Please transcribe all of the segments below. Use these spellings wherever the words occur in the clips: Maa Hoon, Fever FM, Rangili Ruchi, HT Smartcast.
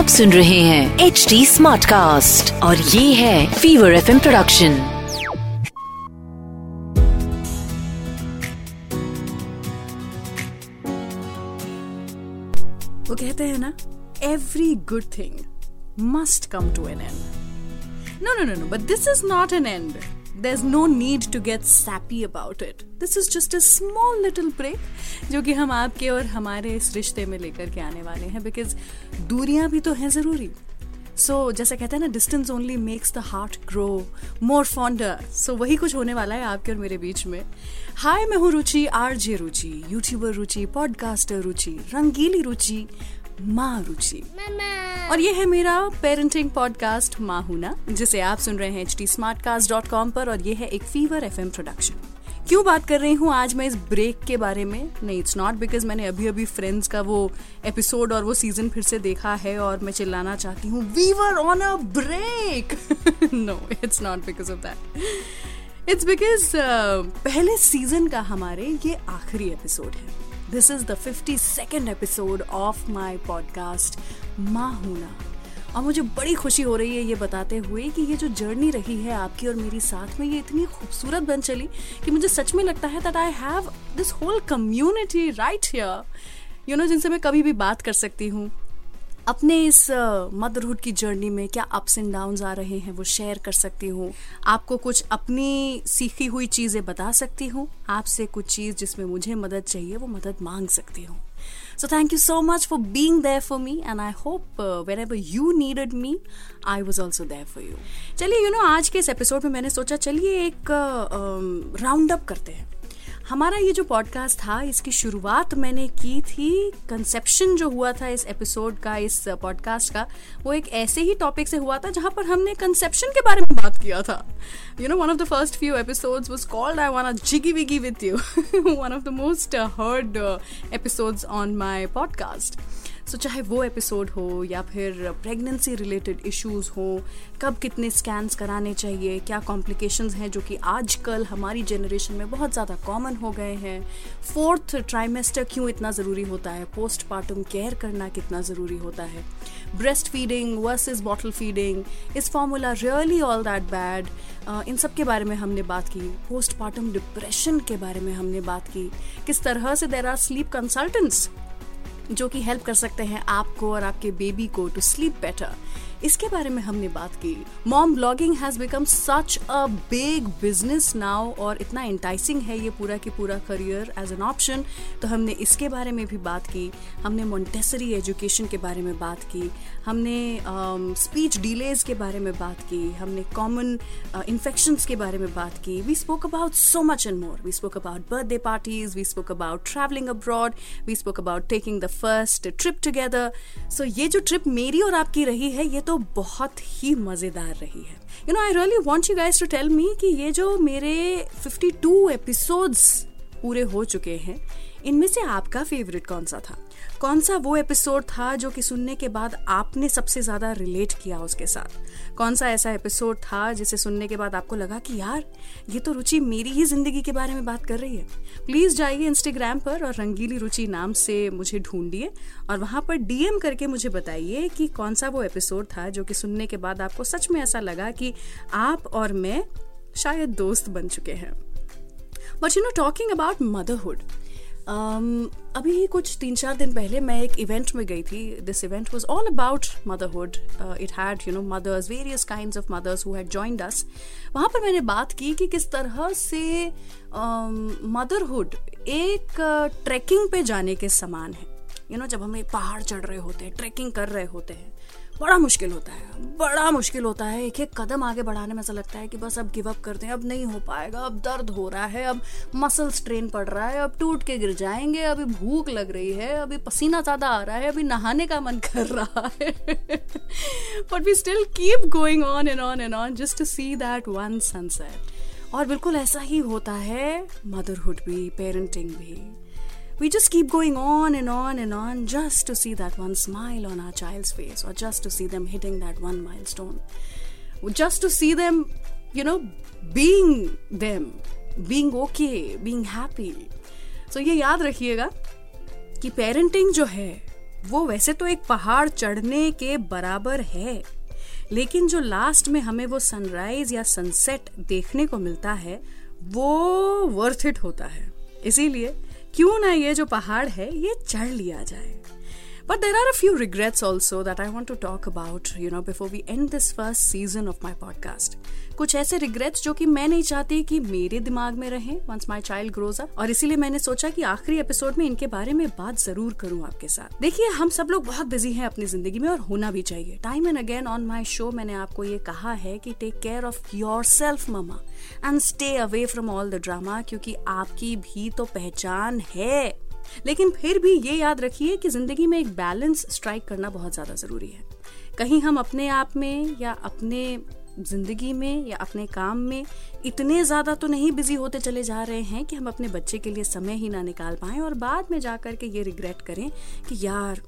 आप सुन रहे हैं HT Smartcast और ये है Fever FM प्रोडक्शन। वो कहते हैं ना, every good thing must come to an end. No, but this is not an end. There's no need to get sappy about it. This is just a small little break जो कि हम आपके और हमारे इस रिश्ते में लेकर के आने वाले हैं, because दूरियां भी तो हैं ज़रूरी. So जैसा कहते हैं ना, distance only makes the heart grow more fonder. So वही कुछ होने वाला है आपके और मेरे बीच में. हाय, मैं हूँ Ruchi, RJ Ruchi, YouTuber Ruchi, podcaster Ruchi, रंगीली रुचि, माँ रुचि, और ये है मेरा पेरेंटिंग पॉडकास्ट माँ हूना, जिसे आप सुन रहे हैं htsmartcast.com पर, और ये है एक फीवर FM प्रोडक्शन। क्यों बात कर रही हूँ आज मैं इस ब्रेक के बारे में? नहीं, इट्स नॉट बिकॉज मैंने अभी फ्रेंड्स का वो एपिसोड और वो सीजन फिर से देखा है और मैं चिल्लाना चाहती हूँ we were on a break. No, it's not because of that, it's because पहले सीजन का हमारे ये आखिरी एपिसोड है। This is the 52nd episode of my podcast माँ हूना, और मुझे बड़ी खुशी हो रही है ये बताते हुए कि ये जो जर्नी रही है आपकी और मेरी साथ में, ये इतनी खूबसूरत बन चली कि मुझे सच में लगता है that I have this whole community right here, you know, जिनसे मैं कभी भी बात कर सकती हूँ। अपने इस मदरहुड की जर्नी में क्या अप्स एंड डाउन्स आ रहे हैं वो शेयर कर सकती हूँ, आपको कुछ अपनी सीखी हुई चीज़ें बता सकती हूँ, आपसे कुछ चीज़ जिसमें मुझे मदद चाहिए वो मदद मांग सकती हूँ। So thank you so much for being there for me, and I hope whenever you needed me I was also there for you. चलिए, यू नो, आज के इस एपिसोड में मैंने सोचा चलिए एक राउंड अप करते हैं। हमारा ये जो पॉडकास्ट था, इसकी शुरुआत मैंने की थी, कंसेप्शन जो हुआ था इस एपिसोड का, इस पॉडकास्ट का, वो एक ऐसे ही टॉपिक से हुआ था जहाँ पर हमने कंसेप्शन के बारे में बात किया था। You know, one of the first few episodes was called I wanna jiggy wiggy with you, one of the most heard episodes on my podcast. So चाहे वो एपिसोड हो या फिर प्रेगनेंसी रिलेटेड इश्यूज हो, कब कितने स्कैन्स कराने चाहिए, क्या कॉम्प्लिकेशंस हैं जो कि आजकल हमारी जनरेशन में बहुत ज़्यादा कॉमन हो गए हैं, 4th ट्राइमेस्टर क्यों इतना ज़रूरी होता है, पोस्टपार्टम केयर करना कितना ज़रूरी होता है, breast feeding versus bottle feeding, is formula really all that bad, इन सब के बारे में हमने बात की। पोस्टपार्टम डिप्रेशन के बारे में हमने बात की, किस तरह से देयर आर स्लीप कंसल्टेंट्स जो कि हेल्प कर सकते हैं आपको और आपके बेबी को टू स्लीप बेटर, इसके बारे में हमने बात की। Mom blogging has become such a big business now, और इतना इंटाइसिंग है ये पूरा की पूरा करियर एज एन ऑप्शन, तो हमने इसके बारे में भी बात की। हमने मोंटेसरी एजुकेशन के बारे में बात की, हमने स्पीच डिलेज के बारे में बात की, हमने कॉमन इन्फेक्शंस के बारे में बात की। We spoke about so much and more, we spoke about birthday parties, we spoke about travelling abroad, we spoke about taking the first trip together. So ये जो ट्रिप मेरी और आपकी रही है, ये तो बहुत ही मज़ेदार रही है। You know, I really want you guys to tell me कि ये जो मेरे 52 एपिसोड्स पूरे हो चुके हैं, इनमें से आपका फेवरेट कौन सा था? कौन सा वो एपिसोड था जो कि सुनने के बाद आपने सबसे ज़्यादा रिलेट किया उसके साथ? कौन सा ऐसा एपिसोड था जिसे सुनने के बाद आपको लगा कि यार, ये तो रुचि मेरी ही ज़िंदगी के बारे में बात कर रही है? प्लीज़ जाइए इंस्टाग्राम पर और रंगीली रुचि नाम से मुझे ढूंढिए और वहाँ पर डीएम करके मुझे बताइए कि कौन सा वो एपिसोड था जो कि सुनने के बाद आपको सच में ऐसा लगा कि आप और मैं शायद दोस्त बन चुके हैं। But you know, talking about motherhood, अभी कुछ 3-4 दिन पहले मैं एक इवेंट में गई थी। This event was all about motherhood, it had you know mothers, various kinds of mothers who had joined us. वहाँ पर मैंने बात की कि किस तरह से मदरहुड एक ट्रैकिंग पे जाने के समान है। यू नो, जब हम एक पहाड़ चढ़ रहे होते हैं, ट्रैकिंग कर रहे होते हैं, बड़ा मुश्किल होता है, एक एक कदम आगे बढ़ाने में ऐसा लगता है कि बस अब गिव अप करते हैं, अब नहीं हो पाएगा, अब दर्द हो रहा है, अब मसल स्ट्रेन पड़ रहा है, अब टूट के गिर जाएंगे, अभी भूख लग रही है, अभी पसीना ज़्यादा आ रहा है, अभी नहाने का मन कर रहा है। But we still keep going on and on and on just to see that one sunset. और बिल्कुल ऐसा ही होता है मदरहुड भी, पेरेंटिंग भी। We just keep going on and on and on just to see that one smile on our child's face, or just to see them hitting that one milestone, just to see them, you know, being them, being okay, being happy. So ये याद रखिएगा कि parenting जो है वो वैसे तो एक पहाड़ चढ़ने के बराबर है, लेकिन जो लास्ट में हमें वो सनराइज या सनसेट देखने को मिलता है वो वर्थ इट होता है। इसीलिए क्यों ना ये जो पहाड़ है ये चढ़ लिया जाए। But there are a few regrets also that I want to talk about, before we end this first season of my podcast. कुछ ऐसे regrets जो कि मैं नहीं चाहती कि मेरे दिमाग में रहें once my child grows up, और इसीलिए मैंने सोचा कि आखिरी एपिसोड में इनके बारे में बात जरूर करूं आपके साथ। देखिए, हम सब लोग बहुत बिजी हैं अपनी जिंदगी में और होना भी चाहिए। Time and again on my show मैंने आपको ये कहा है कि take care of yourself, mama, and stay away from all the drama, क्योंकि आपकी भी तो पहचान है। लेकिन फिर भी ये याद रखिए कि जिंदगी में एक बैलेंस स्ट्राइक करना बहुत ज्यादा जरूरी है। कहीं हम अपने आप में या अपने जिंदगी में या अपने काम में इतने ज्यादा तो नहीं बिजी होते चले जा रहे हैं कि हम अपने बच्चे के लिए समय ही ना निकाल पाएं और बाद में जाकर के ये रिग्रेट करें कि यार,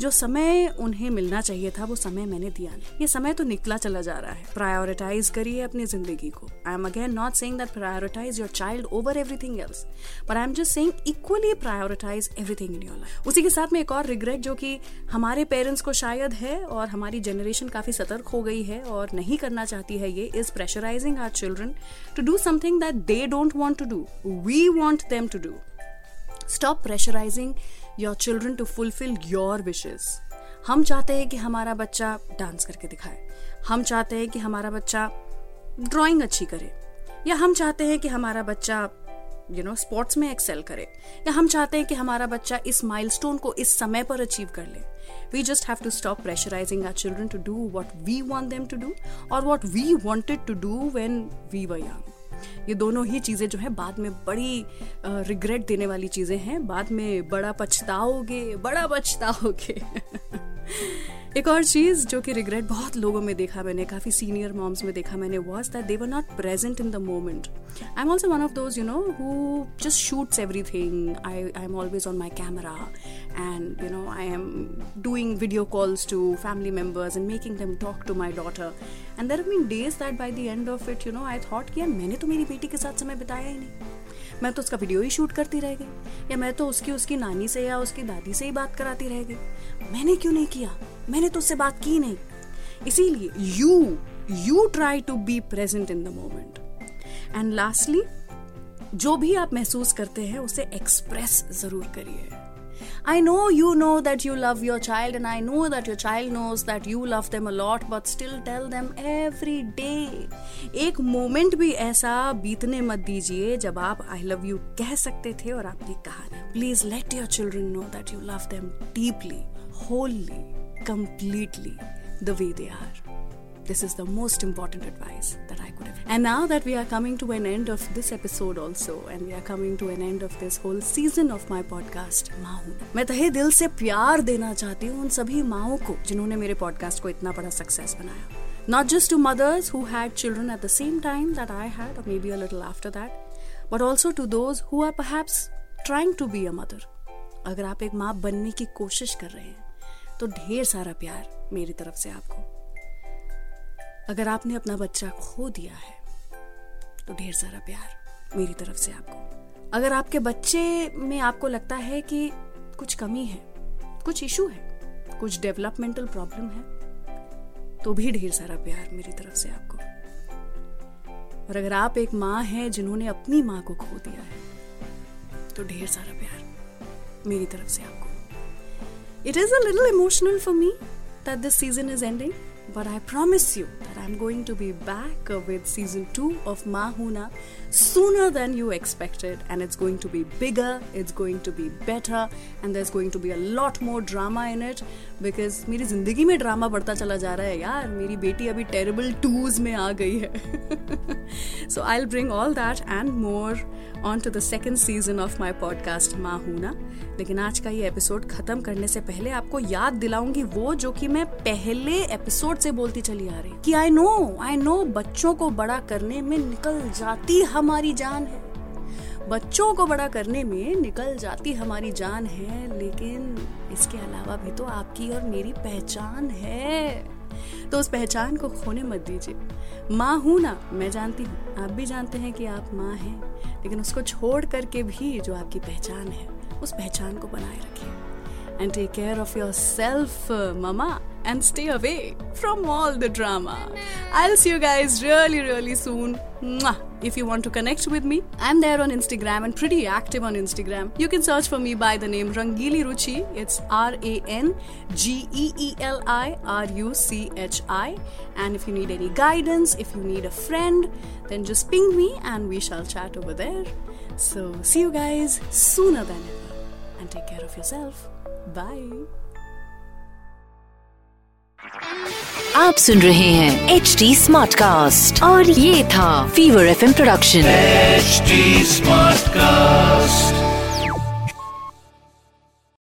जो समय उन्हें मिलना चाहिए था वो समय मैंने दिया नहीं, ये समय तो निकला चला जा रहा है। प्रायोरिटाइज करिए अपनी जिंदगी को। I am again not saying that prioritise your child over everything else, but I am just saying equally prioritise everything in your life. उसी के साथ में एक और रिग्रेट जो कि हमारे पेरेंट्स को शायद है और हमारी जनरेशन काफी सतर्क हो गई है और नहीं करना चाहती है, ये is pressurising our children to do something that they don't want to do. We want them to do. Stop pressurizing your children to fulfill your wishes. हम चाहते हैं कि हमारा बच्चा डांस करके दिखाए, हम चाहते हैं कि हमारा बच्चा ड्राइंग अच्छी करे, या हम चाहते हैं कि हमारा बच्चा स्पोर्ट्स में एक्सेल करे, या हम चाहते हैं कि हमारा बच्चा इस माइलस्टोन को इस समय पर अचीव कर ले। We just have to stop pressurizing our children to do what we want them to do or what we wanted to do when we were young. ये दोनों ही चीज़ें जो है बाद में बड़ी रिग्रेट देने वाली चीज़ें हैं। बाद में बड़ा पछताओगे। एक और चीज़ जो कि रिग्रेट बहुत लोगों में देखा मैंने, काफ़ी सीनियर मॉम्स में देखा मैंने, was that they were not present in the moment. I am also one of those who just shoots everything. I am always on my camera and I am doing video calls to family members and making them talk to my daughter and there have been days that by the end of it I thought कि मैंने तो मेरी बेटी के साथ समय बिताया ही नहीं, मैं तो उसका वीडियो ही शूट करती रह गई, या मैं तो उसकी नानी से या उसकी दादी से ही बात कराती रह गई। मैंने क्यों नहीं किया, मैंने तो उससे बात की नहीं। इसीलिए you try to be present in the moment. And lastly, जो भी आप महसूस करते हैं उसे एक्सप्रेस जरूर करिए। I know you know that you love your child and I know that your child knows that you love them a lot, but still tell them every day. एक मोमेंट भी ऐसा बीतने मत दीजिए जब आप I love you कह सकते थे और आपने कहा नहीं। Please let your children know that you love them deeply, wholly, completely, the way they are. This is the most important advice that I could have. And now that we are coming to an end of this episode also, and we are coming to an end of this whole season of my podcast, Maa Hoon. मैं तहे दिल से प्यार देना चाहती हूँ उन सभी माओं को जिन्होंने मेरे पॉडकास्ट को इतना बड़ा सक्सेस बनाया। Not just to mothers who had children at the same time that I had, or maybe a little after that, but also to those who are perhaps trying to be a mother. अगर आप एक माँ बनने की कोशिश कर रहे हैं, तो ढेर सारा प्यार मेरी तरफ से आपको। अगर आपने अपना बच्चा खो दिया है तो ढेर सारा प्यार मेरी तरफ से आपको। अगर आपके बच्चे में आपको लगता है कि कुछ कमी है, कुछ इशू है, कुछ डेवलपमेंटल प्रॉब्लम है, तो भी ढेर सारा प्यार मेरी तरफ से आपको। और अगर आप एक माँ हैं जिन्होंने अपनी माँ को खो दिया है, तो ढेर सारा प्यार मेरी तरफ से आपको। It is a little emotional for me that this season is ending, but I promise you that I'm going to be back with season 2 of Maa Hoon sooner than you expected, and it's going to be bigger, it's going to be better, and there's going to be a lot more drama in it, because मेरी जिंदगी में drama बढ़ता चला जा रहा है यार। मेरी बेटी अभी terrible 2s में आ गई है। So I'll bring all that and more onto the second season of my podcast Maa Hoon. लेकिन आज का ये एपिसोड खत्म करने से पहले आपको याद दिलाऊंगी वो जो कि मैं पहले एपिसोड से बोलती चली आ रही कि आई नो बच्चों को बड़ा करने में निकल जाती हमारी जान है, लेकिन इसके अलावा भी तो आपकी और मेरी पहचान है, तो उस पहचान को खोने मत दीजिए। माँ हूँ ना, मैं जानती हूँ, आप भी जानते हैं कि आप माँ हैं, लेकिन उसको छोड़ करके भी जो आपकी पहचान है उस पहचान को बनाए रखिए। and take care of yourself, mama, and stay away from all the drama. I'll see you guys really soon. Mwah! If you want to connect with me, I'm there on Instagram and pretty active on Instagram. You can search for me by the name Rangili Ruchi. It's RangeeliRuchi. And if you need any guidance, if you need a friend, then just ping me and we shall chat over there. So see you guys sooner than ever. And take care of yourself. Bye. आप सुन रहे हैं HT Smartcast और ये था Fever FM Production HT Smartcast।